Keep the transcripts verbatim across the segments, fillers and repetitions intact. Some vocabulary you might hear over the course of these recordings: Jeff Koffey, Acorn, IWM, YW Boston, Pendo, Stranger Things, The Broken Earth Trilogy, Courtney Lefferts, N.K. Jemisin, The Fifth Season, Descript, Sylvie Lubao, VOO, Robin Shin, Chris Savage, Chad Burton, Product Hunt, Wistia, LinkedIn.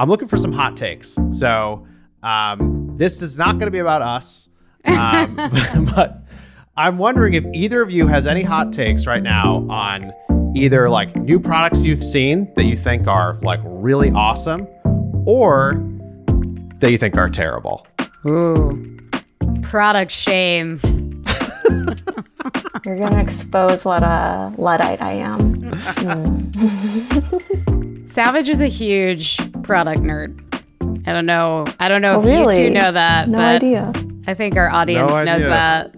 I'm looking for some hot takes. So um, this is not going to be about us, um, but, but I'm wondering if either of you has any hot takes right now on either like new products you've seen that you think are like really awesome or that you think are terrible. Ooh, product shame. You're going to expose what a Luddite I am. Mm. Savage is a huge product nerd. I don't know. I don't know oh, if really? you two know that. No but idea. I think our audience no knows that.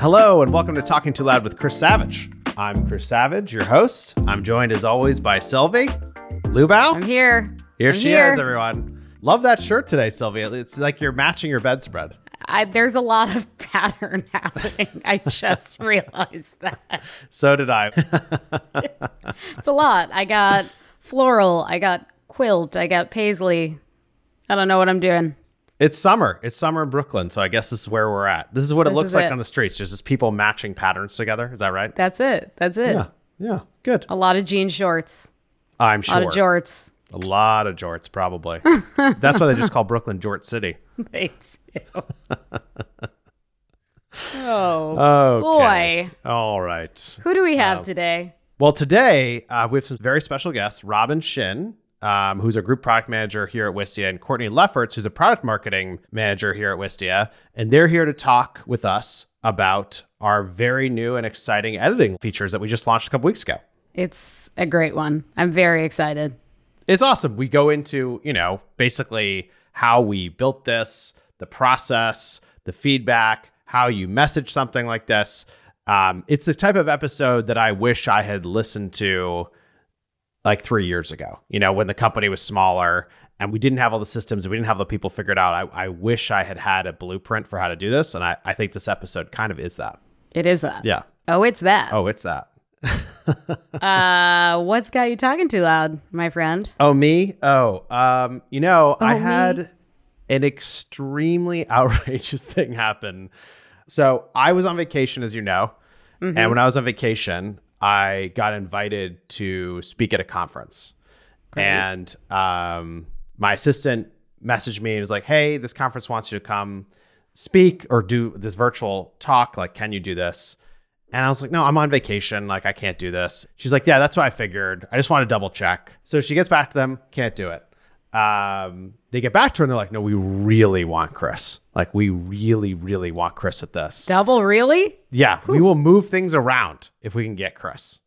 Hello, and welcome to Talking Too Loud with Chris Savage. I'm Chris Savage, your host. I'm joined, as always, by Sylvie Lubao. I'm here. Here I'm she here. is, everyone. Love that shirt today, Sylvie. It's like you're matching your bedspread. I, there's a lot of pattern happening. I just realized that. So did I. It's a lot. I got floral. I got quilt. I got paisley. I don't know what I'm doing. It's summer. It's summer in Brooklyn. So I guess this is where we're at. This is what this it looks like it. on the streets. There's just people matching patterns together. Is that right? That's it. That's it. Yeah. Yeah. Good. A lot of jean shorts. I'm sure. A lot of jorts. A lot of jorts, probably. That's why they just call Brooklyn Jort City. They do. oh, okay. boy. All right. Who do we have um, today? Well, today uh, we have some very special guests. Robin Shin, um, who's a group product manager here at Wistia, and Courtney Lefferts, who's a product marketing manager here at Wistia. And they're here to talk with us about our very new and exciting editing features that we just launched a couple weeks ago. It's a great one. I'm very excited. It's awesome. We go into, you know, basically how we built this, the process, the feedback, how you message something like this. Um, it's the type of episode that I wish I had listened to like three years ago, you know, when the company was smaller and we didn't have all the systems and we didn't have the people figured out. I, I wish I had had a blueprint for how to do this. And I, I think this episode kind of is that. It is that. Yeah. Oh, it's that. Oh, it's that. uh what's got you talking too loud, my friend? Oh, me? Oh, um, you know, oh, I had me? an extremely outrageous thing happen. So I was on vacation, as you know. Mm-hmm. And when I was on vacation, I got invited to speak at a conference. Great. And um, my assistant messaged me and was like, hey, this conference wants you to come speak or do this virtual talk. Like, can you do this? And I was like, no, I'm on vacation. Like, I can't do this. She's like, yeah, that's what I figured. I just want to double check. So she gets back to them. Can't do it. Um, they get back to her and they're like, no, we really want Chris. Like, we really, really want Chris at this. Double really? Yeah. Whew. We will move things around if we can get Chris.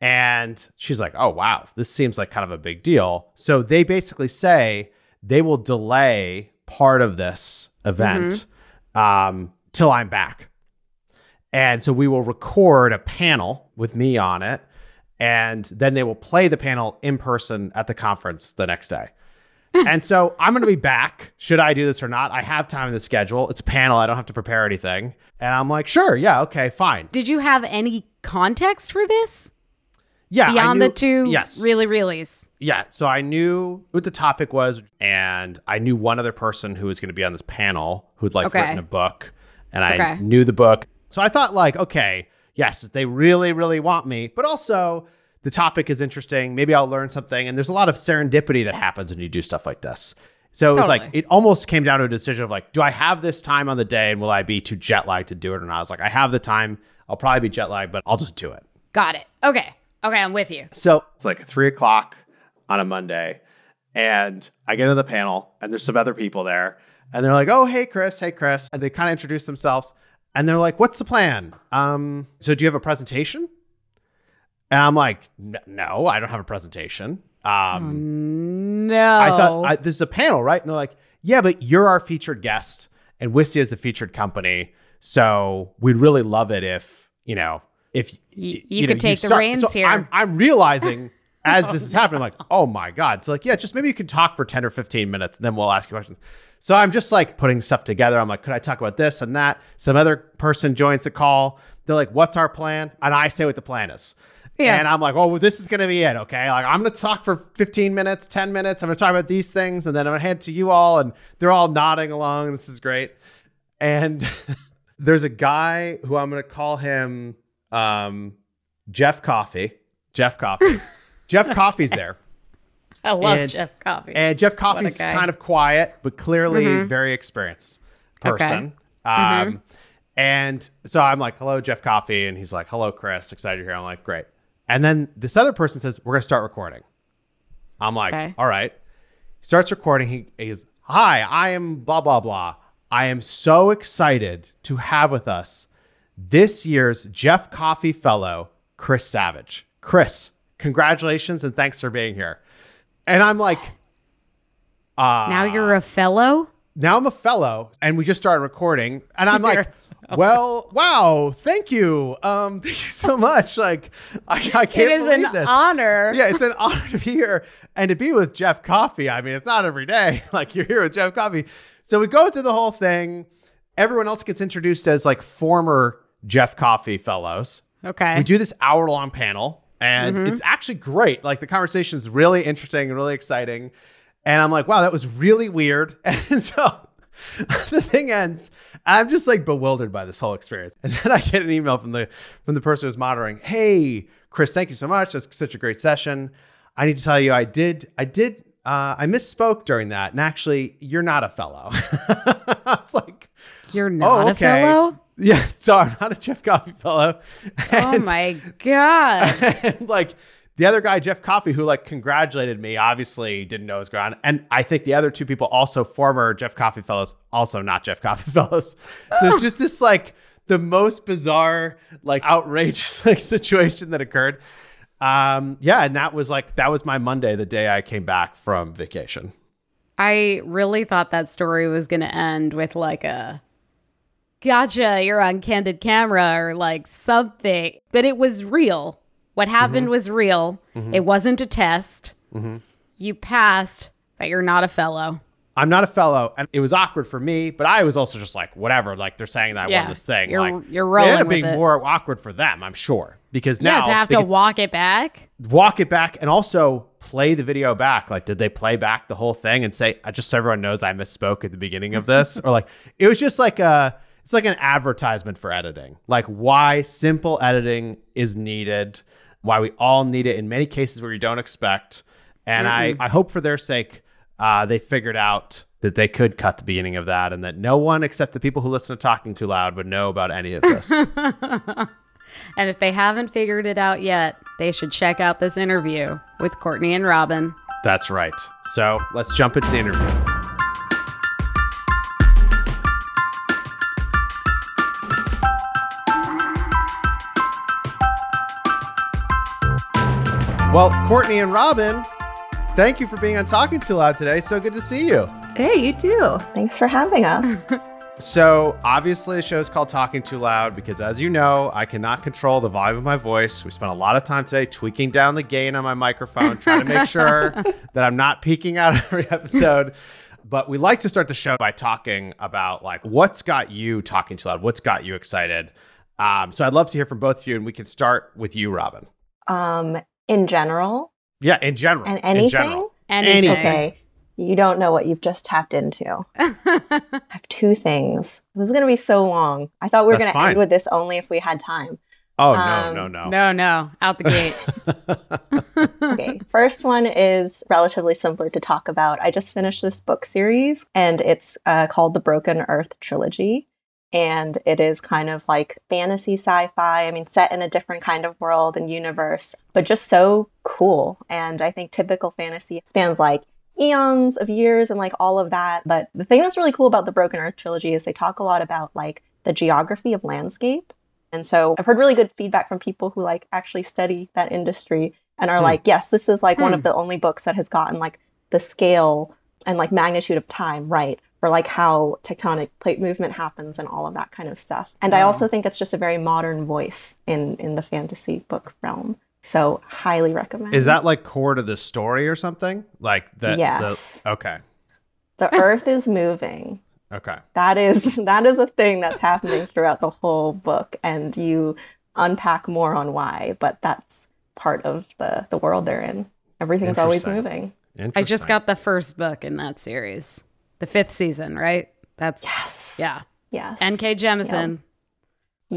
And she's like, oh, wow. This seems like kind of a big deal. So they basically say they will delay part of this event mm-hmm. um, till I'm back. And so we will record a panel with me on it, and then they will play the panel in person at the conference the next day. And so I'm going to be back. Should I do this or not? I have time in the schedule. It's a panel. I don't have to prepare anything. And I'm like, sure. Yeah. Okay, fine. Did you have any context for this? Yeah. Beyond knew, the two yes. really, reallys. Yeah. So I knew what the topic was, and I knew one other person who was going to be on this panel who'd like okay. written a book, and I okay. knew the book. So I thought like, okay, yes, they really, really want me, but also the topic is interesting. Maybe I'll learn something. And there's a lot of serendipity that happens when you do stuff like this. So totally. It was like, it almost came down to a decision of like, do I have this time on the day and will I be too jet lagged to do it or not? I was like, I have the time. I'll probably be jet lagged, but I'll just do it. Got it. Okay. Okay. I'm with you. So it's like three o'clock on a Monday and I get into the panel and there's some other people there and they're like, oh, hey, Chris. Hey, Chris. And they kind of introduce themselves. And they're like, what's the plan? Um, so do you have a presentation? And I'm like, no, I don't have a presentation. Um, no. I thought, I, this is a panel, right? And they're like, yeah, but you're our featured guest and Wistia is the featured company. So we'd really love it if, you know, if y- you, you could know, take you the start. reins so here. I'm, I'm realizing as oh, this is happening, no. like, oh my God. So like, yeah, just maybe you can talk for ten or fifteen minutes and then we'll ask you questions. So I'm just like putting stuff together. I'm like, could I talk about this and that? Some other person joins the call. They're like, what's our plan? And I say what the plan is. Yeah. And I'm like, oh, well, this is going to be it. Okay. Like I'm going to talk for fifteen minutes, ten minutes. I'm going to talk about these things. And then I'm going to hand it to you all. And they're all nodding along. This is great. And there's a guy who I'm going to call him um, Jeff Koffey. Jeff Koffey. Jeff Koffey's there. I love and, Jeff Koffey. And Jeff Koffey's kind of quiet, but clearly mm-hmm. very experienced person. Okay. Um, mm-hmm. And so I'm like, hello, Jeff Koffey. And he's like, hello, Chris. Excited you're here. I'm like, great. And then this other person says, we're going to start recording. I'm like, okay. All right. He starts recording. He is, hi, I am blah, blah, blah. I am so excited to have with us this year's Jeff Koffey Fellow, Chris Savage. Chris, congratulations and thanks for being here. And I'm like, uh, now you're a fellow? Now I'm a fellow. And we just started recording. And I'm like, well, wow, thank you. Um, thank you so much. Like, I, I can't believe this. It is an this. honor. Yeah, it's an honor to be here and to be with Jeff Koffey. I mean, it's not every day. Like, you're here with Jeff Koffey. So we go through the whole thing. Everyone else gets introduced as like former Jeff Koffey fellows. Okay. We do this hour long panel and mm-hmm. it's actually great. Like the conversation is really interesting and really exciting. And I'm like, wow, that was really weird. And so the thing ends. I'm just like bewildered by this whole experience. And then I get an email from the from the person who's monitoring. Hey, Chris, thank you so much. That's such a great session. I need to tell you, I did, I did. Uh, I misspoke during that. And actually, you're not a fellow. I was like, you're not oh, okay. a fellow? Yeah. So I'm not a Jeff Koffey fellow. And, oh, my God. And like the other guy, Jeff Koffey, who like congratulated me, obviously didn't know what was going on. And I think the other two people, also former Jeff Koffey fellows, also not Jeff Koffey fellows. So it's just this like the most bizarre, like outrageous like situation that occurred. Um, yeah. And that was like, that was my Monday, the day I came back from vacation. I really thought that story was going to end with like a, gotcha, you're on Candid Camera or like something, but it was real. What happened mm-hmm. was real. Mm-hmm. It wasn't a test. Mm-hmm. You passed, but you're not a fellow. I'm not a fellow. And it was awkward for me, but I was also just like, whatever, like they're saying that I yeah, won this thing. You're, like, you're rolling it ended up being it. more awkward for them, I'm sure. Because now yeah, to have to walk it back, walk it back, and also play the video back. Like, did they play back the whole thing and say, just so everyone knows, I misspoke at the beginning of this, or like it was just like a, it's like an advertisement for editing, like why simple editing is needed, why we all need it in many cases where you don't expect, and mm-hmm. I, I hope for their sake, uh, they figured out that they could cut the beginning of that, and that no one except the people who listen to Talking Too Loud would know about any of this. And if they haven't figured it out yet, they should check out this interview with Courtney and Robin. That's right. So let's jump into the interview. Well, Courtney and Robin, thank you for being on Talking Too Loud today. So good to see you. Hey, you too. Thanks for having us. So obviously the show is called Talking Too Loud because, as you know, I cannot control the volume of my voice. We spent a lot of time today tweaking down the gain on my microphone, trying to make sure that I'm not peeking out every episode. But we like to start the show by talking about like what's got you talking too loud, what's got you excited. Um, so I'd love to hear from both of you, and we can start with you, Robin. Um, in general? Yeah, in general. And anything? In general. Anything. Okay. You don't know what you've just tapped into. I have two things. This is going to be so long. I thought we were going to end with this only if we had time. Oh, um, no, no, no. No, no. Out the gate. Okay. First one is relatively simpler to talk about. I just finished this book series, and it's uh, called The Broken Earth Trilogy. And it is kind of like fantasy sci-fi, I mean, set in a different kind of world and universe, but just so cool. And I think typical fantasy spans like eons of years and like all of that. But the thing that's really cool about the Broken Earth trilogy is they talk a lot about like the geography of landscape. And so I've heard really good feedback from people who like actually study that industry and are mm. like, yes, this is like mm. one of the only books that has gotten like the scale and like magnitude of time right, for like how tectonic plate movement happens and all of that kind of stuff. And wow. I also think it's just a very modern voice in in the fantasy book realm. So highly recommend. Is that like core to the story or something? Like the yes. The, okay. The earth is moving. Okay. That is that is a thing that's happening throughout the whole book, and you unpack more on why, but that's part of the, the world they're in. Everything's always moving. I just got the first book in that series. The fifth season, right? That's yes. Yeah. Yes. N K Jemisin. Yep.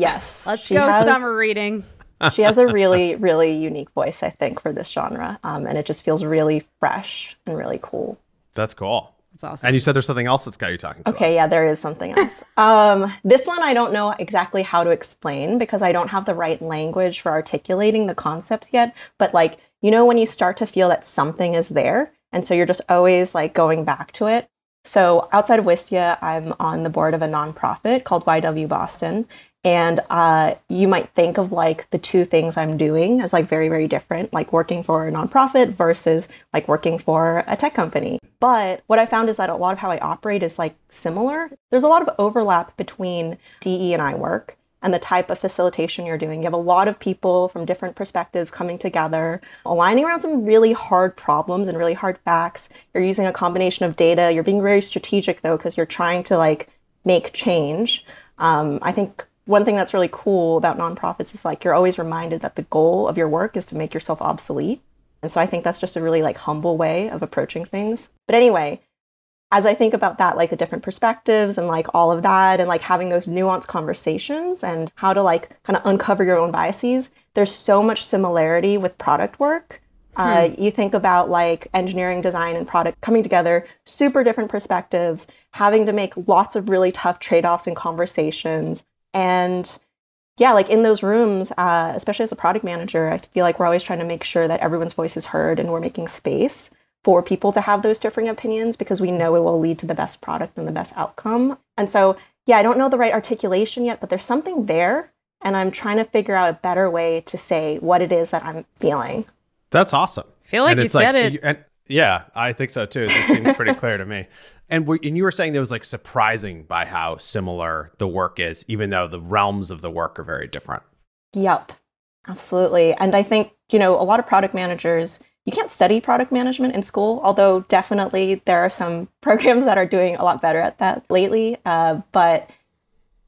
Yes. Let's she go has... summer reading. She has a really, really unique voice, I think, for this genre. Um, and it just feels really fresh and really cool. That's cool. That's awesome. And you said there's something else that's got you talking to Okay, about. Yeah, there is something else. um, this one I don't know exactly how to explain because I don't have the right language for articulating the concepts yet. But like, you know, when you start to feel that something is there, and so you're just always like going back to it. So outside of Wistia, I'm on the board of a nonprofit called Y W Boston. And uh, you might think of like the two things I'm doing as like very, very different, like working for a nonprofit versus like working for a tech company. But what I found is that a lot of how I operate is like similar. There's a lot of overlap between D E and I work and the type of facilitation you're doing. You have a lot of people from different perspectives coming together, aligning around some really hard problems and really hard facts. You're using a combination of data. You're being very strategic though, because you're trying to like make change. Um, I think one thing that's really cool about nonprofits is like you're always reminded that the goal of your work is to make yourself obsolete. And so I think that's just a really like humble way of approaching things. But anyway, as I think about that, like the different perspectives and like all of that and like having those nuanced conversations and how to like kind of uncover your own biases, there's so much similarity with product work. Hmm. Uh, you think about like engineering, design, and product coming together, super different perspectives, having to make lots of really tough trade-offs and conversations. And yeah, like in those rooms, uh, especially as a product manager, I feel like we're always trying to make sure that everyone's voice is heard and we're making space for people to have those differing opinions because we know it will lead to the best product and the best outcome. And so, yeah, I don't know the right articulation yet, but there's something there. And I'm trying to figure out a better way to say what it is that I'm feeling. That's awesome. I feel like you said it. And yeah, I think so too. It seems pretty clear to me. And we, and you were saying that it was like surprising by how similar the work is, even though the realms of the work are very different. Yep, absolutely. And I think, you know, a lot of product managers, you can't study product management in school, although definitely there are some programs that are doing a lot better at that lately, uh, but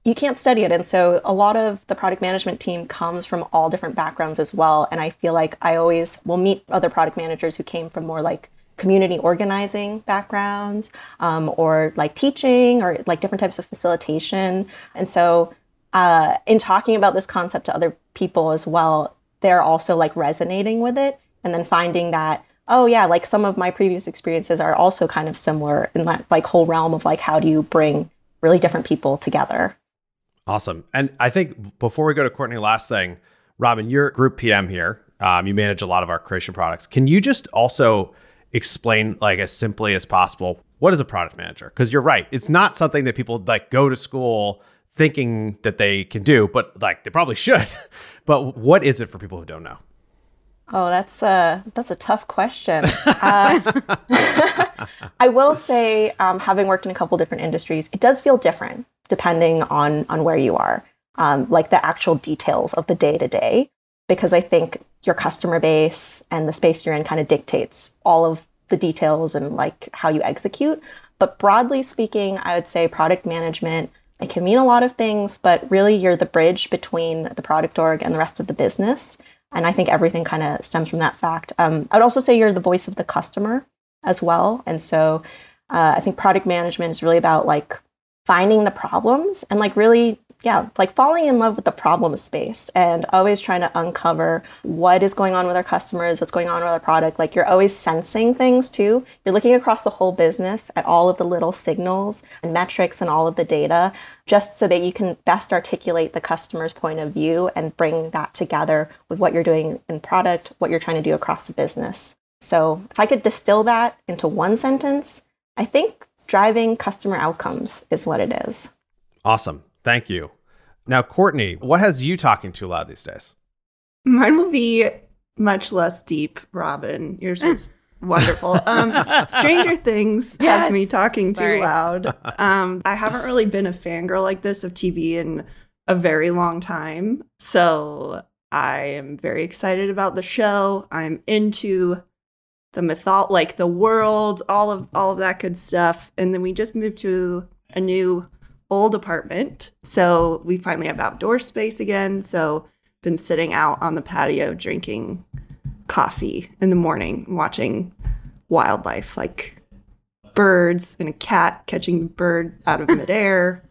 you can't study it. And so a lot of the product management team comes from all different backgrounds as well. And I feel like I always will meet other product managers who came from more like community organizing backgrounds, um, or like teaching or like different types of facilitation. And so uh, in talking about this concept to other people as well, they're also like resonating with it and then finding that, oh yeah, like some of my previous experiences are also kind of similar in that like whole realm of like, how do you bring really different people together? Awesome. And I think before we go to Courtney, last thing, Robin, you're group P M here. Um, you manage a lot of our creation products. Can you just also explain like as simply as possible, what is a product manager? Because you're right. It's not something that people like go to school thinking that they can do, but like they probably should. But what is it for people who don't know? Oh, that's a, that's a tough question. Uh, I will say, um, having worked in a couple different industries, it does feel different depending on, on where you are, um, like the actual details of the day-to-day, because I think your customer base and the space you're in kind of dictates all of the details and like how you execute. But broadly speaking, I would say product management, it can mean a lot of things, but really you're the bridge between the product org and the rest of the business. And I think everything kind of stems from that fact. Um, I would also say you're the voice of the customer as well. And so uh, I think product management is really about like finding the problems and like really Yeah, like falling in love with the problem space and always trying to uncover what is going on with our customers, what's going on with our product. Like you're always sensing things too. You're looking across the whole business at all of the little signals and metrics and all of the data, just so that you can best articulate the customer's point of view and bring that together with what you're doing in product, what you're trying to do across the business. So if I could distill that into one sentence, I think driving customer outcomes is what it is. Awesome. Thank you. Now, Courtney, what has you talking too loud these days? Mine will be much less deep, Robin. Yours is wonderful. Um, Stranger Things yes. has me talking Sorry. too loud. Um, I haven't really been a fangirl like this of T V in a very long time. So I am very excited about the show. I'm into the mythol, like the world, all of all of that good stuff. And then we just moved to a new old apartment, so we finally have outdoor space again. So been sitting out on the patio drinking coffee in the morning, watching wildlife like birds and a cat catching the bird out of midair.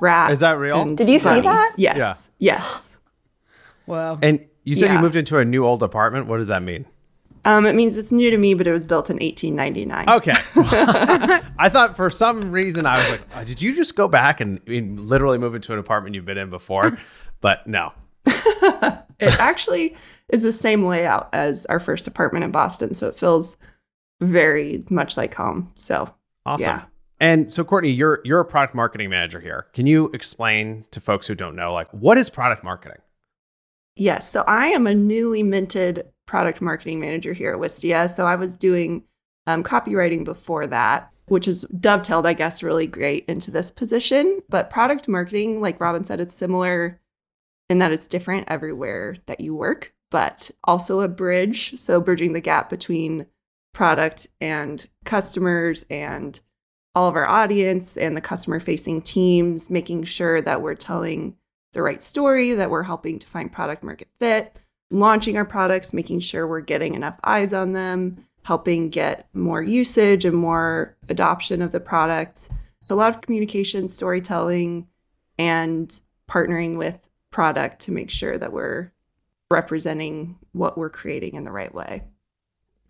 Rats. Is that real? Did you bunnies. see that? Yes. Yeah. Yes. Wow. And you said yeah. you moved into a new old apartment. What does that mean? Um, it means it's new to me, but it was built in eighteen ninety-nine. Okay. I thought for some reason I was like, oh, did you just go back and, and literally move into an apartment you've been in before? But no. It actually is the same layout as our first apartment in Boston. So it feels very much like home. So awesome. Yeah. And so, Courtney, you're you're a product marketing manager here. Can you explain to folks who don't know, like, what is product marketing? Yes. So I am a newly minted product marketing manager here at Wistia. So I was doing um, copywriting before that, which is dovetailed, I guess, really great into this position. But product marketing, like Robin said, it's similar in that it's different everywhere that you work, but also a bridge. So bridging the gap between product and customers and all of our audience and the customer-facing teams, making sure that we're telling the right story, that we're helping to find product market fit, launching our products, making sure we're getting enough eyes on them, helping get more usage and more adoption of the product. So a lot of communication, storytelling, and partnering with product to make sure that we're representing what we're creating in the right way.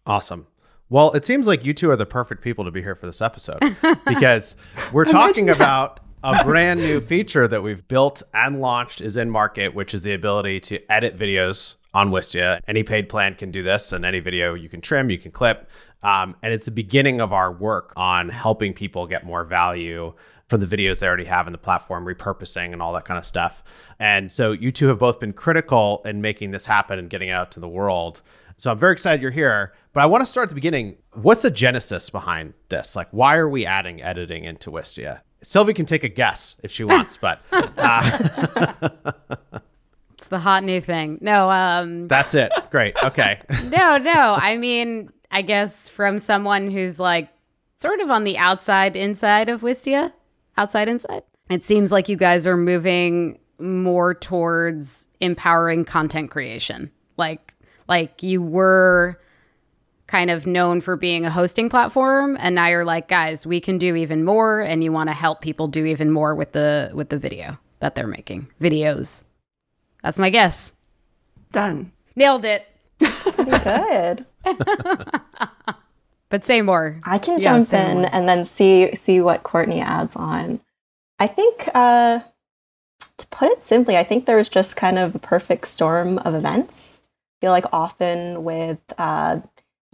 Awesome. Well, it seems like you two are the perfect people to be here for this episode because we're talking about a brand new feature that we've built and launched is in market, which is the ability to edit videos on Wistia. Any paid plan can do this, and any video you can trim, you can clip. Um, and it's the beginning of our work on helping people get more value for the videos they already have in the platform, repurposing and all that kind of stuff. And so you two have both been critical in making this happen and getting it out to the world. So I'm very excited you're here, but I want to start at the beginning. What's the genesis behind this? Like, why are we adding editing into Wistia? Sylvie can take a guess if she wants, but uh. It's the hot new thing. No, um, that's it. Great. Okay. no, no. I mean, I guess from someone who's like sort of on the outside, inside of Wistia, outside, inside. It seems like you guys are moving more towards empowering content creation, like. Like you were kind of known for being a hosting platform, and now you're like, guys, we can do even more, and you want to help people do even more with the with the video that they're making. Videos. That's my guess. Done. Nailed it. Good. But say more. I can yeah, jump in more. and then see see what Courtney adds on. I think, uh, to put it simply, I think there was just kind of a perfect storm of events. Feel like often with uh,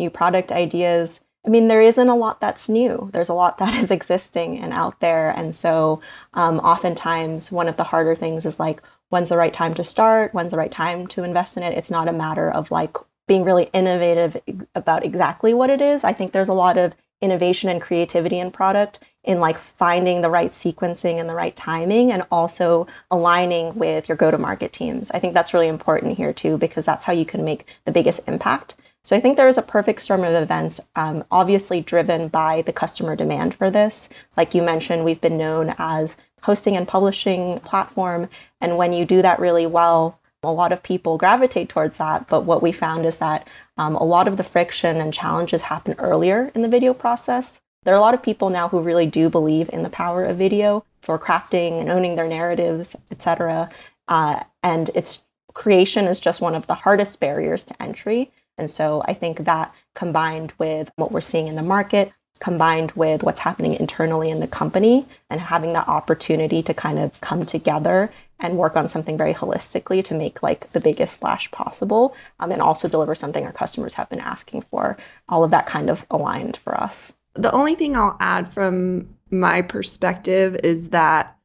new product ideas, I mean, there isn't a lot that's new. There's a lot that is existing and out there. And so um, oftentimes one of the harder things is like, when's the right time to start? When's the right time to invest in it? It's not a matter of like being really innovative about exactly what it is. I think there's a lot of innovation and creativity in product in like finding the right sequencing and the right timing and also aligning with your go-to-market teams. I think that's really important here too, because that's how you can make the biggest impact. So I think there is a perfect storm of events, um, obviously driven by the customer demand for this. Like you mentioned, we've been known as hosting and publishing platform. And when you do that really well, a lot of people gravitate towards that. But what we found is that um, a lot of the friction and challenges happen earlier in the video process. There are a lot of people now who really do believe in the power of video for crafting and owning their narratives, et cetera. Uh, and its creation is just one of the hardest barriers to entry. And so I think that combined with what we're seeing in the market, combined with what's happening internally in the company and having that opportunity to kind of come together and work on something very holistically to make like the biggest splash possible um, and also deliver something our customers have been asking for. All of that kind of aligned for us. The only thing I'll add from my perspective is that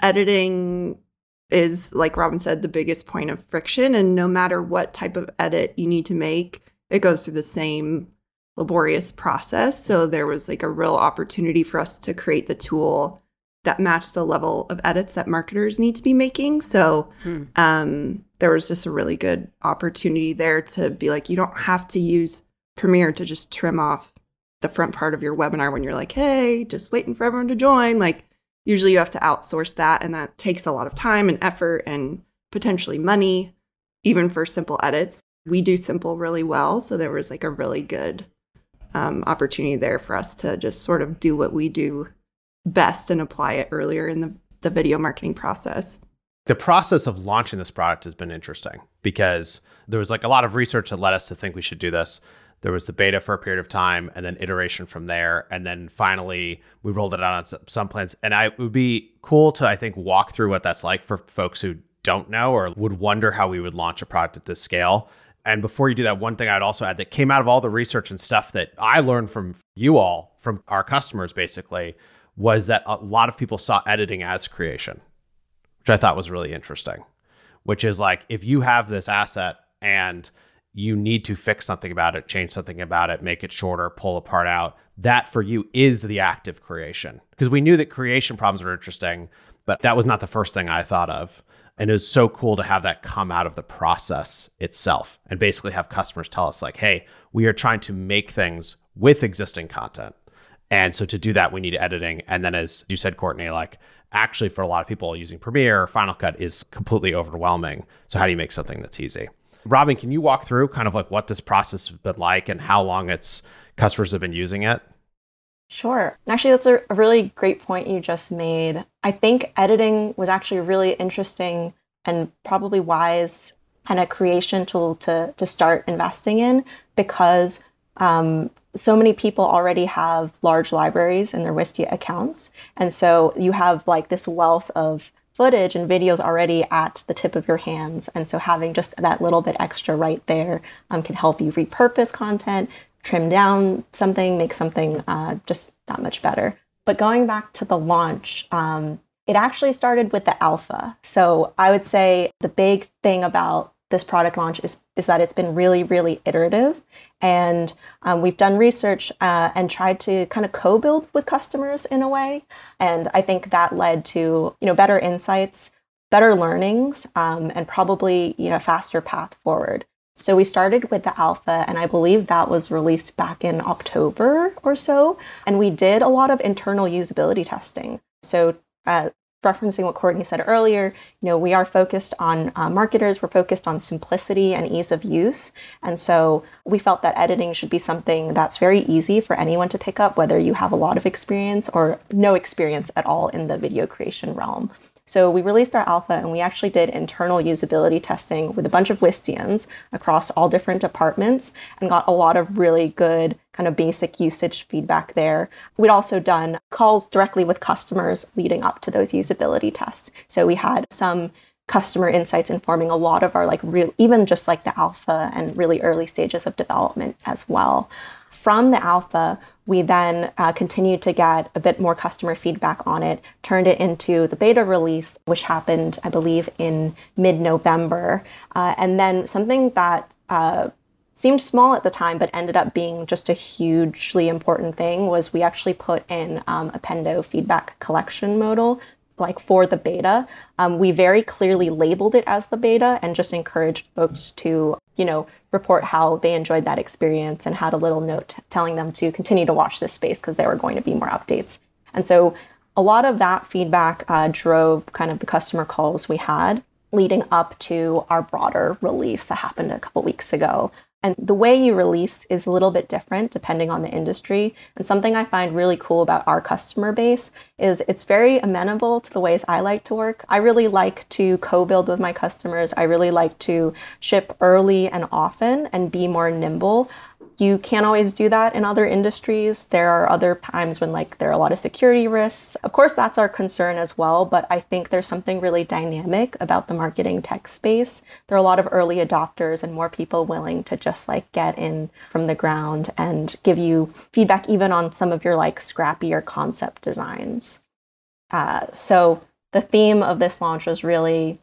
editing is, like Robin said, the biggest point of friction. And no matter what type of edit you need to make, it goes through the same laborious process. So there was like a real opportunity for us to create the tool that matched the level of edits that marketers need to be making. So hmm. um, there was just a really good opportunity there to be like, you don't have to use Premiere to just trim off the front part of your webinar when you're like, hey, just waiting for everyone to join. Like, usually you have to outsource that, and that takes a lot of time and effort and potentially money, even for simple edits. We do simple really well, so there was like a really good um, opportunity there for us to just sort of do what we do best and apply it earlier in the, the video marketing process. The process of launching this product has been interesting because there was like a lot of research that led us to think we should do this. There was the beta for a period of time and then iteration from there. And then finally we rolled it out on some plans. And I, it would be cool to, I think, walk through what that's like for folks who don't know or would wonder how we would launch a product at this scale. And before you do that, one thing I'd also add that came out of all the research and stuff that I learned from you all, from our customers basically, was that a lot of people saw editing as creation, which I thought was really interesting, which is like, if you have this asset and you need to fix something about it, change something about it, make it shorter, pull a part out, that for you is the act of creation. Because we knew that creation problems were interesting, but that was not the first thing I thought of. And it was so cool to have that come out of the process itself and basically have customers tell us like, hey, we are trying to make things with existing content. And so to do that, we need editing. And then as you said, Courtney, like actually for a lot of people using Premiere or Final Cut is completely overwhelming. So how do you make something that's easy? Robin, can you walk through kind of like what this process has been like and how long its customers have been using it? Sure. Actually, that's a really great point you just made. I think editing was actually a really interesting and probably wise kind of creation tool to, to start investing in because um, so many people already have large libraries in their Wistia accounts. And so you have like this wealth of footage and videos already at the tip of your hands. And so having just that little bit extra right there um, can help you repurpose content, trim down something, make something uh, just that much better. But going back to the launch, um, it actually started with the alpha. So I would say the big thing about this product launch is, is that it's been really, really iterative. And um, we've done research uh, and tried to kind of co-build with customers in a way. And I think that led to, you know, better insights, better learnings, um, and probably, you know, a faster path forward. So we started with the alpha, and I believe that was released back in October or so. And we did a lot of internal usability testing. So uh, referencing what Courtney said earlier, you know, we are focused on uh, marketers, we're focused on simplicity and ease of use. And so we felt that editing should be something that's very easy for anyone to pick up, whether you have a lot of experience or no experience at all in the video creation realm. So we released our alpha, and we actually did internal usability testing with a bunch of Wistians across all different departments and got a lot of really good kind of basic usage feedback there. We'd also done calls directly with customers leading up to those usability tests. So we had some customer insights informing a lot of our like real, even just like the alpha and really early stages of development as well. From the alpha, we then uh, continued to get a bit more customer feedback on it, turned it into the beta release, which happened, I believe, in mid-November. Uh, and then something that uh, seemed small at the time, but ended up being just a hugely important thing was we actually put in um, a Pendo feedback collection modal like for the beta. Um, we very clearly labeled it as the beta and just encouraged folks to, you know, report how they enjoyed that experience and had a little note telling them to continue to watch this space because there were going to be more updates. And so a lot of that feedback uh, drove kind of the customer calls we had leading up to our broader release that happened a couple weeks ago. And the way you release is a little bit different depending on the industry. And something I find really cool about our customer base is it's very amenable to the ways I like to work. I really like to co-build with my customers. I really like to ship early and often and be more nimble. You can't always do that in other industries. There are other times when like there are a lot of security risks. Of course, that's our concern as well, but I think there's something really dynamic about the marketing tech space. There are a lot of early adopters and more people willing to just like get in from the ground and give you feedback even on some of your like scrappier concept designs. Uh, so the theme of this launch was really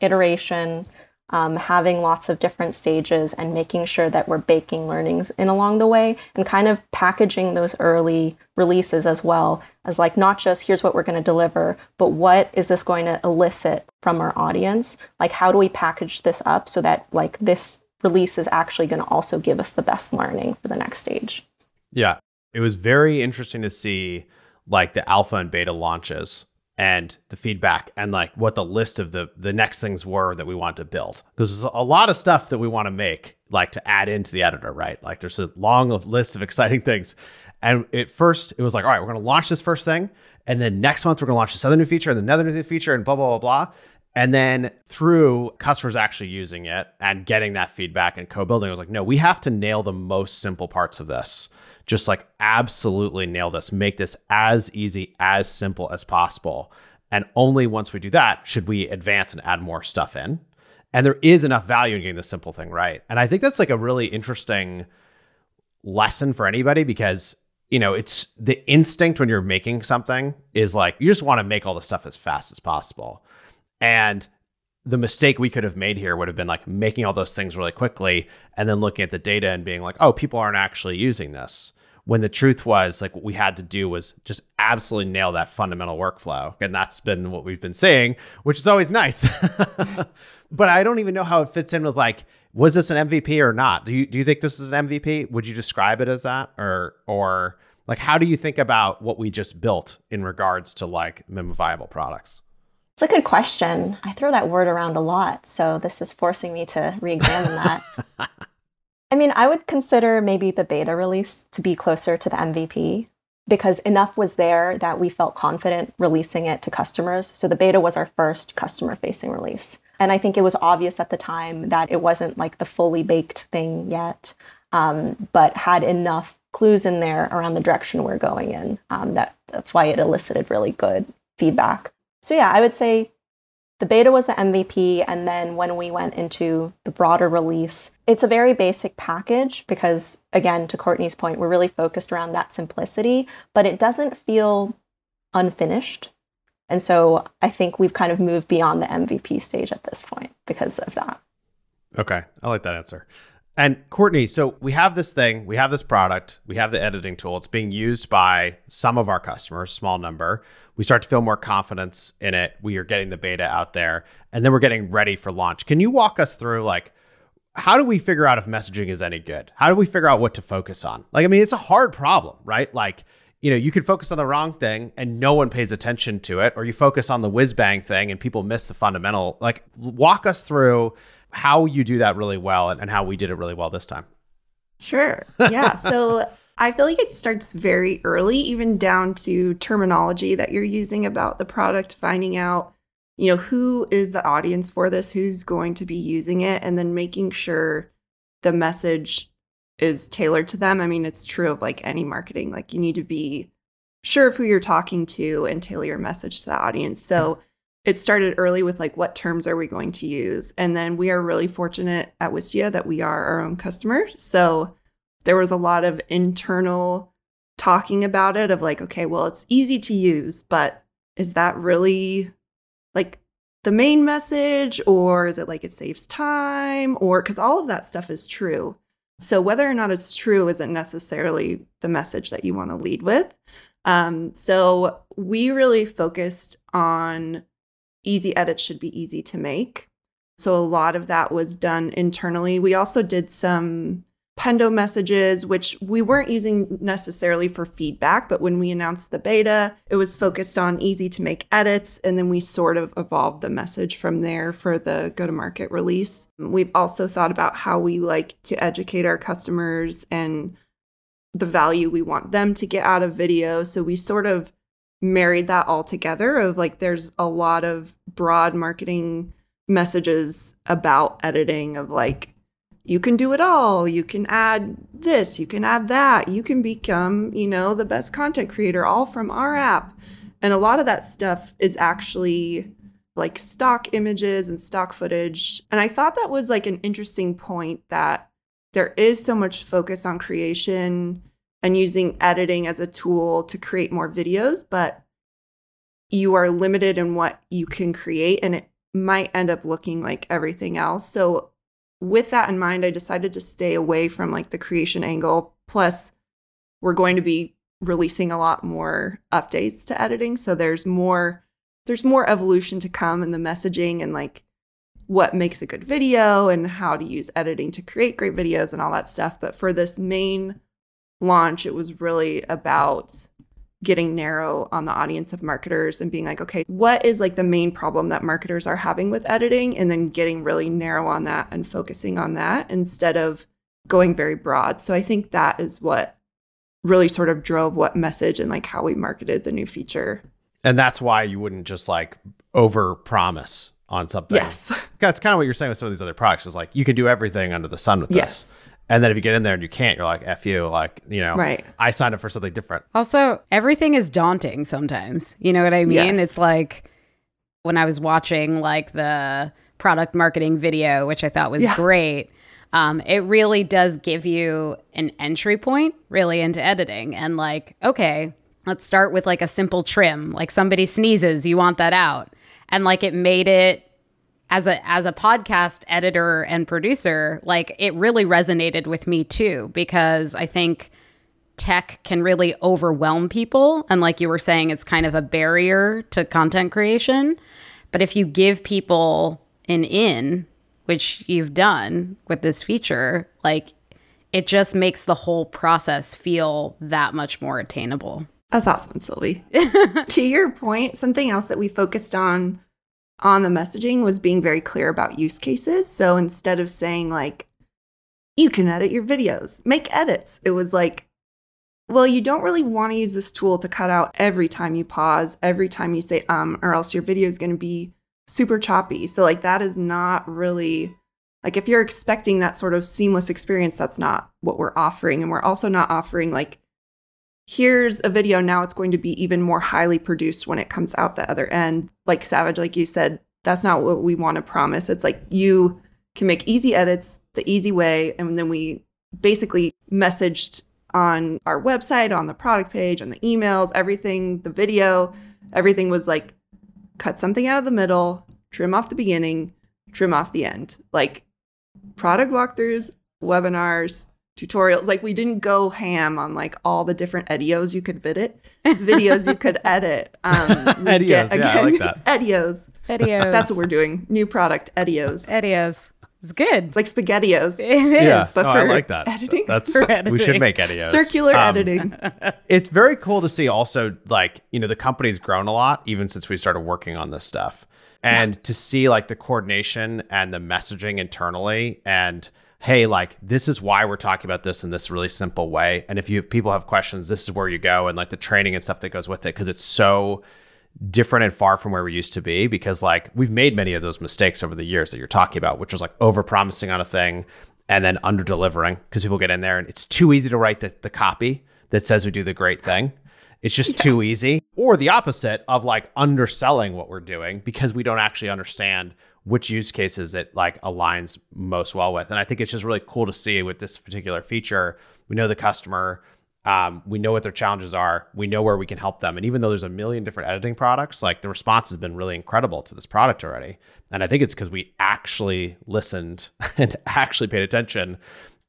iteration, Um, having lots of different stages and making sure that we're baking learnings in along the way and kind of packaging those early releases as well as like not just here's what we're going to deliver, but what is this going to elicit from our audience? Like how do we package this up so that like this release is actually going to also give us the best learning for the next stage? Yeah, it was very interesting to see like the alpha and beta launches and the feedback and like what the list of the the next things were that we wanted to build. Because there's a lot of stuff that we want to make, like to add into the editor, right? Like there's a long list of exciting things. And at first it was like, all right, we're going to launch this first thing. And then next month we're going to launch this other new feature and another new feature and blah, blah, blah, blah. And then through customers actually using it and getting that feedback and co-building, I was like, no, we have to nail the most simple parts of this. Just like absolutely nail this, make this as easy, as simple as possible. And only once we do that, should we advance and add more stuff in. And there is enough value in getting the simple thing right. And I think that's like a really interesting lesson for anybody, because, you know, it's the instinct when you're making something is like, you just want to make all the stuff as fast as possible. And the mistake we could have made here would have been like making all those things really quickly and then looking at the data and being like, oh, people aren't actually using this. When the truth was, like, what we had to do was just absolutely nail that fundamental workflow. And that's been what we've been seeing, which is always nice. But I don't even know how it fits in with like, was this an M V P or not? Do you do you think this is an M V P? Would you describe it as that? Or or like, how do you think about what we just built in regards to like minimum viable products? It's a good question. I throw that word around a lot, so this is forcing me to re-examine that. I mean, I would consider maybe the beta release to be closer to the M V P, because enough was there that we felt confident releasing it to customers. So the beta was our first customer-facing release. And I think it was obvious at the time that it wasn't like the fully baked thing yet, um, but had enough clues in there around the direction we're going in. Um, that that's why it elicited really good feedback. So yeah, I would say the beta was the M V P, and then when we went into the broader release, it's a very basic package because, again, to Courtney's point, we're really focused around that simplicity, but it doesn't feel unfinished. And so I think we've kind of moved beyond the M V P stage at this point because of that. Okay, I like that answer. And Courtney, so we have this thing, we have this product, we have the editing tool. It's being used by some of our customers, small number. We start to feel more confidence in it. We are getting the beta out there, and then we're getting ready for launch. Can you walk us through, like, how do we figure out if messaging is any good? How do we figure out what to focus on? Like, I mean, it's a hard problem, right? Like, you know, you can focus on the wrong thing and no one pays attention to it, or you focus on the whiz-bang thing and people miss the fundamental. Like, walk us through how you do that really well, and, and how we did it really well this time. Sure. Yeah. So I feel like it starts very early, even down to terminology that you're using about the product, finding out, you know, who is the audience for this, who's going to be using it, and then making sure the message is tailored to them. I mean, it's true of like any marketing, like you need to be sure of who you're talking to and tailor your message to the audience. So it started early with like, what terms are we going to use? And then we are really fortunate at Wistia that we are our own customer. So there was a lot of internal talking about it of like, okay, well, it's easy to use, but is that really like the main message, or is it like it saves time, or because all of that stuff is true. So whether or not it's true isn't necessarily the message that you want to lead with. Um, so we really focused on easy edits should be easy to make. So a lot of that was done internally. We also did some Pendo messages, which we weren't using necessarily for feedback, but when we announced the beta, it was focused on easy to make edits. And then we sort of evolved the message from there for the go-to-market release. We've also thought about how we like to educate our customers and the value we want them to get out of video. So we sort of married that all together of like, there's a lot of broad marketing messages about editing of like, you can do it all, you can add this, you can add that, you can become, you know, the best content creator, all from our app. And a lot of that stuff is actually like stock images and stock footage. And I thought that was like an interesting point that there is so much focus on creation and using editing as a tool to create more videos, but you are limited in what you can create, and it might end up looking like everything else. So with that in mind, I decided to stay away from like the creation angle. Plus, we're going to be releasing a lot more updates to editing, so there's more there's more evolution to come in the messaging and like what makes a good video and how to use editing to create great videos and all that stuff. But for this main launch, it was really about getting narrow on the audience of marketers and being like, okay, what is like the main problem that marketers are having with editing? And then getting really narrow on that and focusing on that instead of going very broad. So I think that is what really sort of drove what message and like how we marketed the new feature. And that's why you wouldn't just like over promise on something. Yes. That's kind of what you're saying with some of these other products is like, you can do everything under the sun with yes. this. And then if you get in there and you can't, you're like, F you, like, you know, right. I signed up for something different. Also, everything is daunting sometimes. You know what I mean? Yes. It's like when I was watching like the product marketing video, which I thought was yeah. great. Um, it really does give you an entry point really into editing and like, okay, let's start with like a simple trim. Like somebody sneezes, you want that out. And like it made it as a as a podcast editor and producer, like it really resonated with me too, because I think tech can really overwhelm people. And like you were saying, it's kind of a barrier to content creation. But if you give people an in, which you've done with this feature, like it just makes the whole process feel that much more attainable. That's awesome, Sylvie. To your point, something else that we focused on on the messaging was being very clear about use cases. So instead of saying like, you can edit your videos, make edits, it was like, well, you don't really want to use this tool to cut out every time you pause, every time you say um, or else your video is going to be super choppy. So like that is not really, like if you're expecting that sort of seamless experience, that's not what we're offering. And we're also not offering like, here's a video, now it's going to be even more highly produced when it comes out the other end. Like Savage, like you said, that's not what we want to promise. It's like you can make easy edits the easy way. And then we basically messaged on our website, on the product page, on the emails, everything, the video, everything was like, cut something out of the middle, trim off the beginning, trim off the end. Like product walkthroughs, webinars, tutorials. Like we didn't go ham on like all the different edios you could edit, videos you could edit. Um, edios, get, again, yeah, I like that. Edios. Edios. That's what we're doing. New product, edios. Edios. It's good. It's like SpaghettiOs. It is. Yeah. But no, for I like that. Editing. That's, for editing. We should make edios. Circular um, editing. It's very cool to see also, like, you know, the company's grown a lot even since we started working on this stuff. And yeah. to see, like, the coordination and the messaging internally and, hey, like, this is why we're talking about this in this really simple way. And if you people have questions, this is where you go and, like, the training and stuff that goes with it because it's so different and far from where we used to be because like we've made many of those mistakes over the years that you're talking about, which is like over promising on a thing and then under delivering because people get in there and it's too easy to write the, the copy that says we do the great thing. It's just yeah. too easy. Or the opposite of like underselling what we're doing because we don't actually understand which use cases it like aligns most well with. And I think it's just really cool to see with this particular feature, we know the customer, Um, we know what their challenges are. We know where we can help them. And even though there's a million different editing products, like the response has been really incredible to this product already. And I think it's because we actually listened and actually paid attention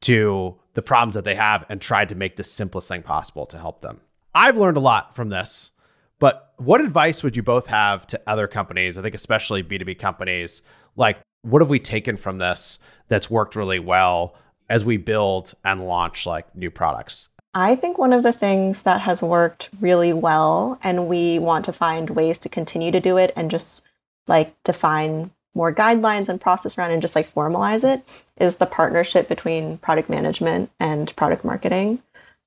to the problems that they have and tried to make the simplest thing possible to help them. I've learned a lot from this, but what advice would you both have to other companies? I think especially B two B companies, like what have we taken from this that's worked really well as we build and launch like new products? I think one of the things that has worked really well, and we want to find ways to continue to do it and just like define more guidelines and process around and just like formalize it, is the partnership between product management and product marketing.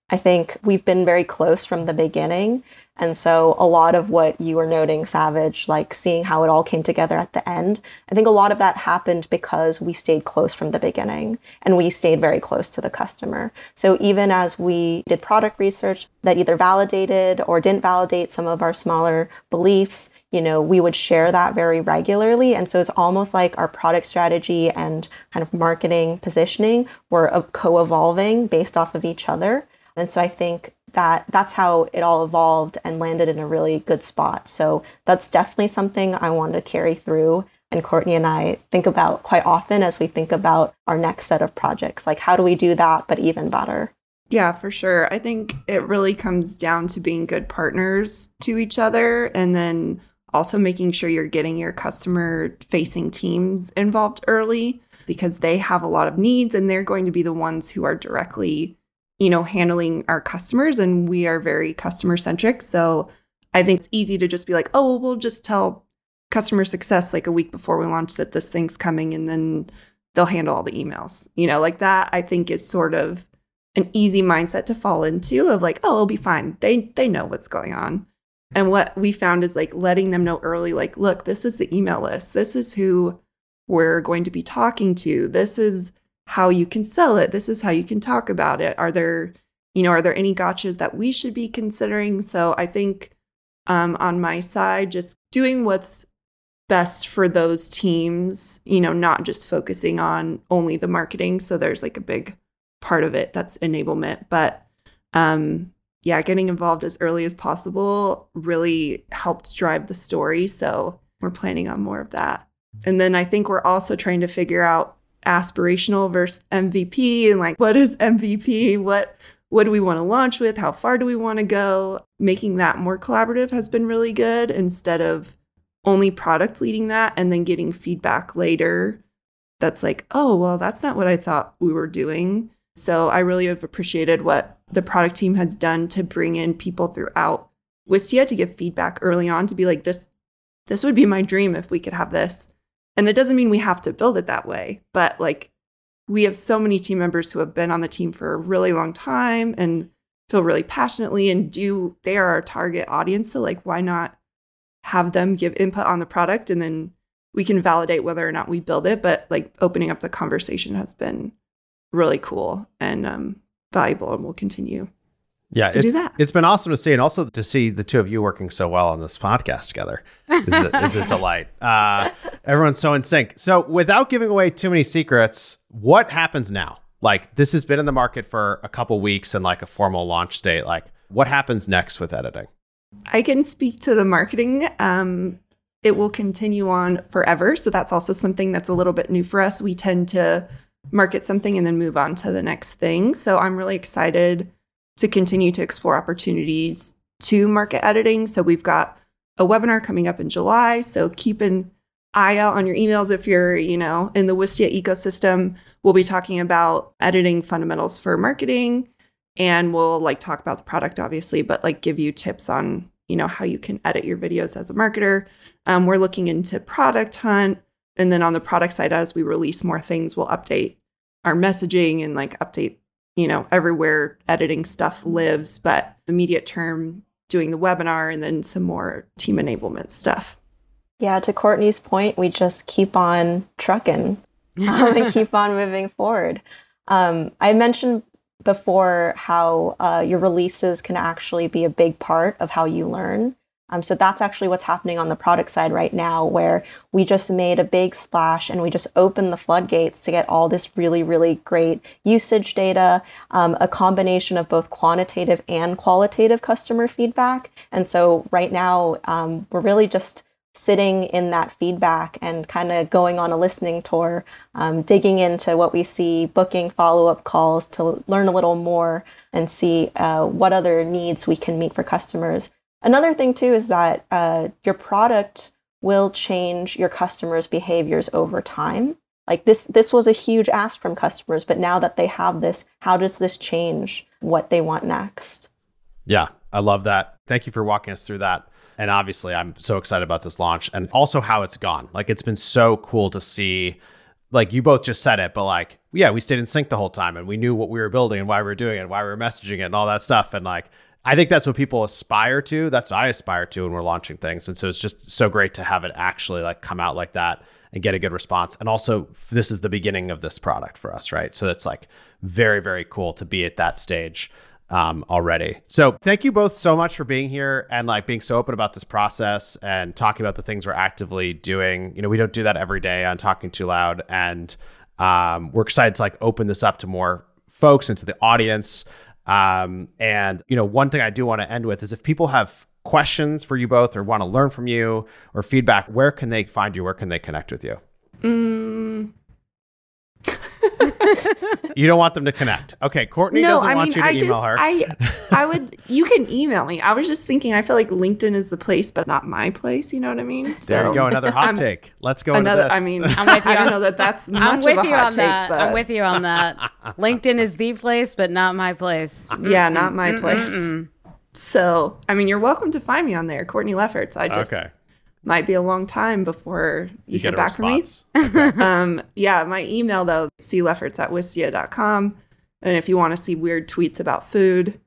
I think we've been very close from the beginning. And so a lot of what you were noting, Savage, like seeing how it all came together at the end, I think a lot of that happened because we stayed close from the beginning and we stayed very close to the customer. So even as we did product research that either validated or didn't validate some of our smaller beliefs, you know, we would share that very regularly. And so it's almost like our product strategy and kind of marketing positioning were co-evolving based off of each other. And so I think that that's how it all evolved and landed in a really good spot. So that's definitely something I want to carry through. And Courtney and I think about quite often as we think about our next set of projects, like how do we do that, but even better? Yeah, for sure. I think it really comes down to being good partners to each other. And then also making sure you're getting your customer facing teams involved early because they have a lot of needs and they're going to be the ones who are directly, you know, handling our customers, and we are very customer centric. So I think it's easy to just be like, oh, well, we'll just tell customer success like a week before we launch that this thing's coming and then they'll handle all the emails, you know, like that. I think is sort of an easy mindset to fall into of like, oh, it'll be fine. They, they know what's going on. And what we found is like letting them know early, like, look, this is the email list. This is who we're going to be talking to. This is how you can sell it. This is how you can talk about it. Are there, you know, are there any gotchas that we should be considering? So I think um, on my side, just doing what's best for those teams, you know, not just focusing on only the marketing. So there's like a big part of it that's enablement. But um, yeah, getting involved as early as possible really helped drive the story. So we're planning on more of that. And then I think we're also trying to figure out aspirational versus M V P, and like, what is M V P? What what do we want to launch with? How far do we want to go? Making that more collaborative has been really good, instead of only product leading that and then getting feedback later that's like, oh, well, that's not what I thought we were doing. So I really have appreciated what the product team has done to bring in people throughout Wistia to give feedback early on, to be like, this this would be my dream if we could have this. And it doesn't mean we have to build it that way, but like, we have so many team members who have been on the team for a really long time and feel really passionately and do, they are our target audience. So like, why not have them give input on the product, and then we can validate whether or not we build it. But like, opening up the conversation has been really cool and um, valuable, and we'll continue yeah, to it's, do that. It's been awesome to see, and also to see the two of you working so well on this podcast together is a, is a delight. Uh, everyone's so in sync. So without giving away too many secrets, what happens now? Like, this has been in the market for a couple weeks and like a formal launch date. Like, what happens next with editing? I can speak to the marketing. Um, it will continue on forever. So that's also something that's a little bit new for us. We tend to market something and then move on to the next thing. So I'm really excited to continue to explore opportunities to market editing. So we've got a webinar coming up in July. So keep an eye out on your emails if you're, you know, in the Wistia ecosystem. We'll be talking about editing fundamentals for marketing. And we'll like talk about the product, obviously, but like give you tips on, you know, how you can edit your videos as a marketer. Um, we're looking into Product Hunt. And then on the product side, as we release more things, we'll update our messaging and like update, you know, everywhere editing stuff lives. But immediate term, doing the webinar and then some more team enablement stuff. Yeah, to Courtney's point, we just keep on trucking um, and keep on moving forward. Um, I mentioned before how uh, your releases can actually be a big part of how you learn. Um, so that's actually what's happening on the product side right now, where we just made a big splash and we just opened the floodgates to get all this really, really great usage data, um, a combination of both quantitative and qualitative customer feedback. And so right now um, we're really just sitting in that feedback and kind of going on a listening tour, um, digging into what we see, booking follow-up calls to learn a little more and see uh, what other needs we can meet for customers. Another thing too is that uh, your product will change your customers' behaviors over time. Like this, this was a huge ask from customers, but now that they have this, how does this change what they want next? Yeah, I love that. Thank you for walking us through that. And obviously, I'm so excited about this launch and also how it's gone. Like, it's been so cool to see, like, you both just said it, but like, yeah, we stayed in sync the whole time and we knew what we were building and why we were doing it and why we were messaging it and all that stuff. And like, I think that's what people aspire to. That's what I aspire to when we're launching things. And so it's just so great to have it actually like come out like that and get a good response. And also, this is the beginning of this product for us, right? So it's like very, very cool to be at that stage um already. So thank you both so much for being here and like being so open about this process and talking about the things we're actively doing. You know, we don't do that every day on Talking Too Loud, and um we're excited to like open this up to more folks and to the audience. Um and you know, one thing I do want to end with is, if people have questions for you both or want to learn from you or feedback, where can they find you? Where can they connect with you? Mm. You don't want them to connect. Okay, Courtney no, doesn't I want mean, you to I email just, her. I, I would. You can email me. I was just thinking, I feel like LinkedIn is the place, but not my place. You know what I mean? So, there you go. Another hot I'm, take. Let's go another, into this. I mean, I'm with you. I know that that's much I'm with of a you hot on take, that. But... I'm with you on that. LinkedIn is the place, but not my place. Yeah, mm-mm, not my mm-mm, place. Mm-mm. So, I mean, you're welcome to find me on there, Courtney Lefferts. I just... Okay. Might be a long time before you, you hear back response. From me. Okay. um, yeah, my email, though, c lefferts at wistia dot com. And if you want to see weird tweets about food,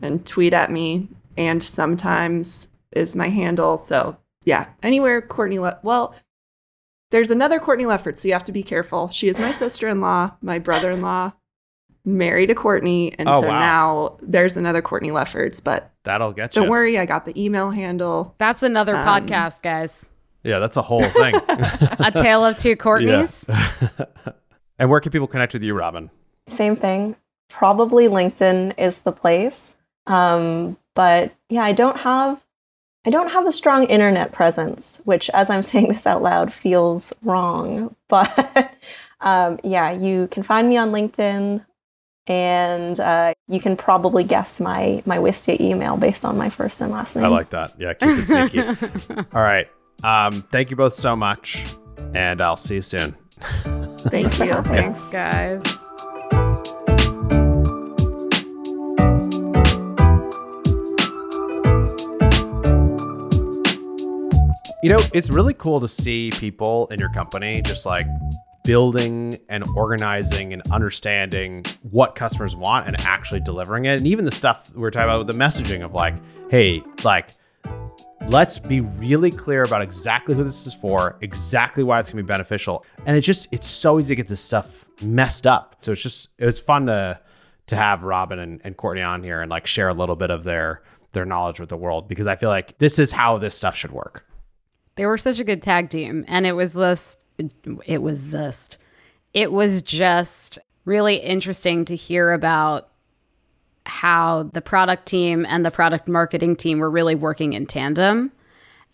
and tweet at me. And sometimes is my handle. So yeah, anywhere Courtney Le- well, there's another Courtney Lefferts, so you have to be careful. She is my sister-in-law, my brother-in-law, married to Courtney, and oh, so wow. now there's another Courtney Lefferts, but that'll get don't you. Don't worry, I got the email handle. That's another um, podcast, guys. Yeah, that's a whole thing. A tale of two Courtneys. Yeah. And where can people connect with you, Robin? Same thing. Probably LinkedIn is the place. Um, but yeah, I don't have I don't have a strong internet presence, which, as I'm saying this out loud, feels wrong. But um, yeah, you can find me on LinkedIn, and uh, you can probably guess my my Wistia email based on my first and last name. I like that. Yeah, keep it sneaky. All right. Um, thank you both so much, and I'll see you soon. Thank you. Thanks, guys. You know, it's really cool to see people in your company just like building and organizing and understanding what customers want and actually delivering it. And even the stuff we were talking about with the messaging of like, hey, like, let's be really clear about exactly who this is for, exactly why it's going to be beneficial. And it's just, it's so easy to get this stuff messed up. So it's just, it's fun to to have Robin and, and Courtney on here and like share a little bit of their their knowledge with the world, because I feel like this is how this stuff should work. They were such a good tag team, and it was just, it was just, it was just really interesting to hear about how the product team and the product marketing team were really working in tandem.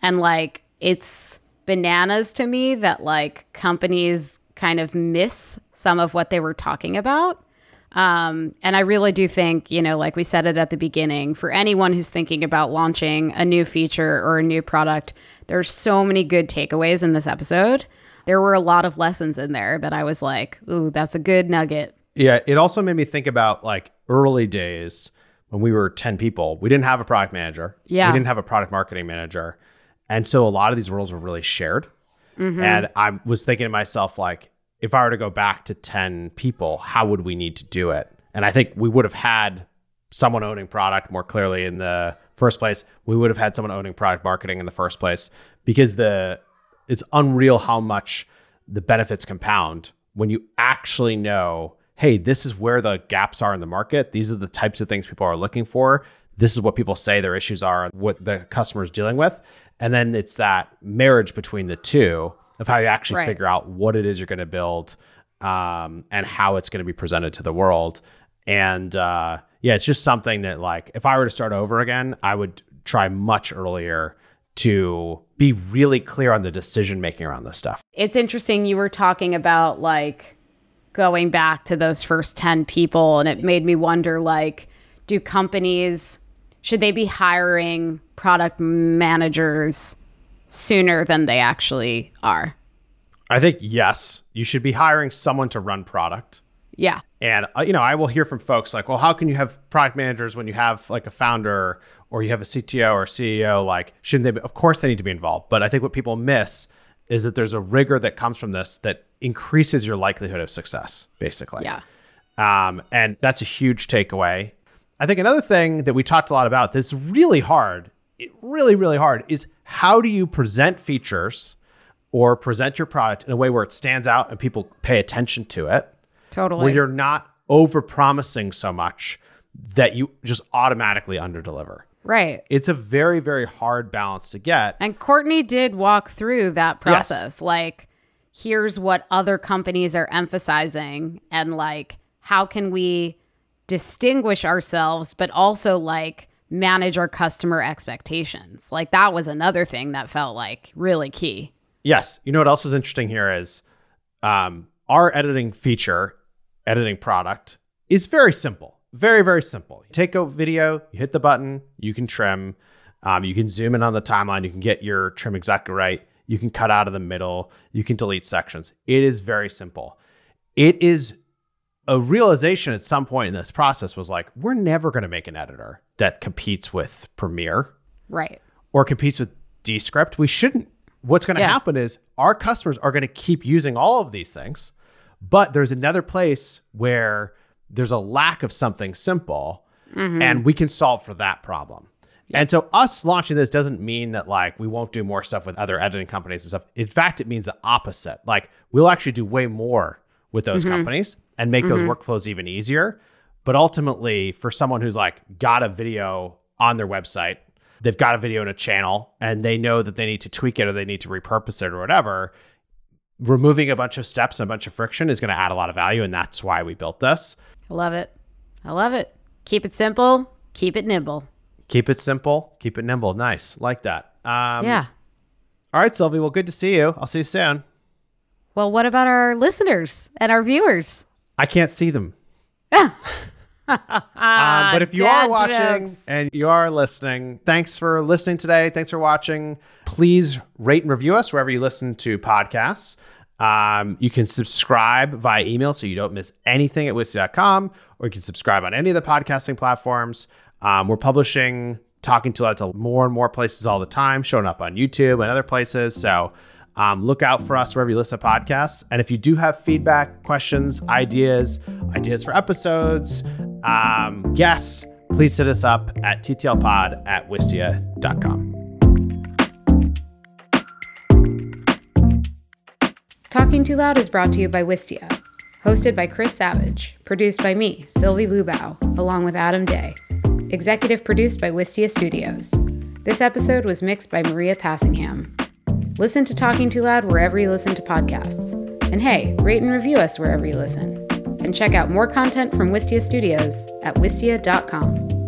And like, it's bananas to me that like companies kind of miss some of what they were talking about. Um, and I really do think, you know, like we said it at the beginning, for anyone who's thinking about launching a new feature or a new product, there's so many good takeaways in this episode. There were a lot of lessons in there that I was like, ooh, that's a good nugget. Yeah, it also made me think about like early days when we were ten people, we didn't have a product manager. Yeah. We didn't have a product marketing manager. And so a lot of these roles were really shared. Mm-hmm. And I was thinking to myself, like, if I were to go back to ten people, how would we need to do it? And I think we would have had someone owning product more clearly in the first place. We would have had someone owning product marketing in the first place, because the it's unreal how much the benefits compound when you actually know, hey, this is where the gaps are in the market. These are the types of things people are looking for. This is what people say their issues are, what the customer is dealing with. And then it's that marriage between the two of how you actually right. figure out what it is you're going to build um, and how it's going to be presented to the world. And uh, yeah, it's just something that like, if I were to start over again, I would try much earlier to be really clear on the decision-making around this stuff. It's interesting. You were talking about like going back to those first ten people, and it made me wonder, like, do companies, should they be hiring product managers sooner than they actually are? I think, yes, you should be hiring someone to run product. Yeah. And, uh, you know, I will hear from folks like, well, how can you have product managers when you have like a founder or you have a C T O or C E O? Like, shouldn't they be? Of course they need to be involved. But I think what people miss is that there's a rigor that comes from this that increases your likelihood of success, basically. Yeah. Um, and that's a huge takeaway. I think another thing that we talked a lot about that's really hard, it really, really hard, is how do you present features or present your product in a way where it stands out and people pay attention to it? Totally. Where you're not over-promising so much that you just automatically under-deliver. Right. It's a very, very hard balance to get. And Courtney did walk through that process. Yes. Like, here's what other companies are emphasizing, and like, how can we distinguish ourselves, but also like, manage our customer expectations. Like, that was another thing that felt like really key. Yes. You know what else is interesting here is um, our editing feature, editing product, is very simple. Very, very simple. You take a video, you hit the button, you can trim, um, you can zoom in on the timeline, you can get your trim exactly right, you can cut out of the middle, you can delete sections. It is very simple. It is a realization at some point in this process was like, we're never going to make an editor that competes with Premiere, right? Or competes with Descript. We shouldn't. What's going to yeah. happen is our customers are going to keep using all of these things, but there's another place where there's a lack of something simple, mm-hmm. and we can solve for that problem. Yeah. And so us launching this doesn't mean that like we won't do more stuff with other editing companies and stuff. In fact, it means the opposite. Like we'll actually do way more with those mm-hmm. companies and make mm-hmm. those workflows even easier. But ultimately, for someone who's like got a video on their website, they've got a video in a channel and they know that they need to tweak it or they need to repurpose it or whatever, removing a bunch of steps and a bunch of friction is going to add a lot of value. And that's why we built this. I love it. I love it. Keep it simple. Keep it nimble. Keep it simple. Keep it nimble. Nice. Like that. Um, yeah. All right, Sylvie. Well, good to see you. I'll see you soon. Well, what about our listeners and our viewers? I can't see them. um, but if you Dad are watching jokes. And you are listening, thanks for listening today. Thanks for watching. Please rate and review us wherever you listen to podcasts. Um, you can subscribe via email so you don't miss anything at wistia dot com, or you can subscribe on any of the podcasting platforms. Um, we're publishing Talking Too Loud to more and more places all the time, showing up on YouTube and other places. So Um, look out for us wherever you listen to podcasts. And if you do have feedback, questions, ideas, ideas for episodes, um, guests, please hit us up at t t l pod at wistia dot com. Talking Too Loud is brought to you by Wistia. Hosted by Chris Savage. Produced by me, Sylvie Lubao, along with Adam Day. Executive produced by Wistia Studios. This episode was mixed by Maria Passingham. Listen to Talking Too Loud wherever you listen to podcasts. And hey, rate and review us wherever you listen. And check out more content from Wistia Studios at wistia dot com.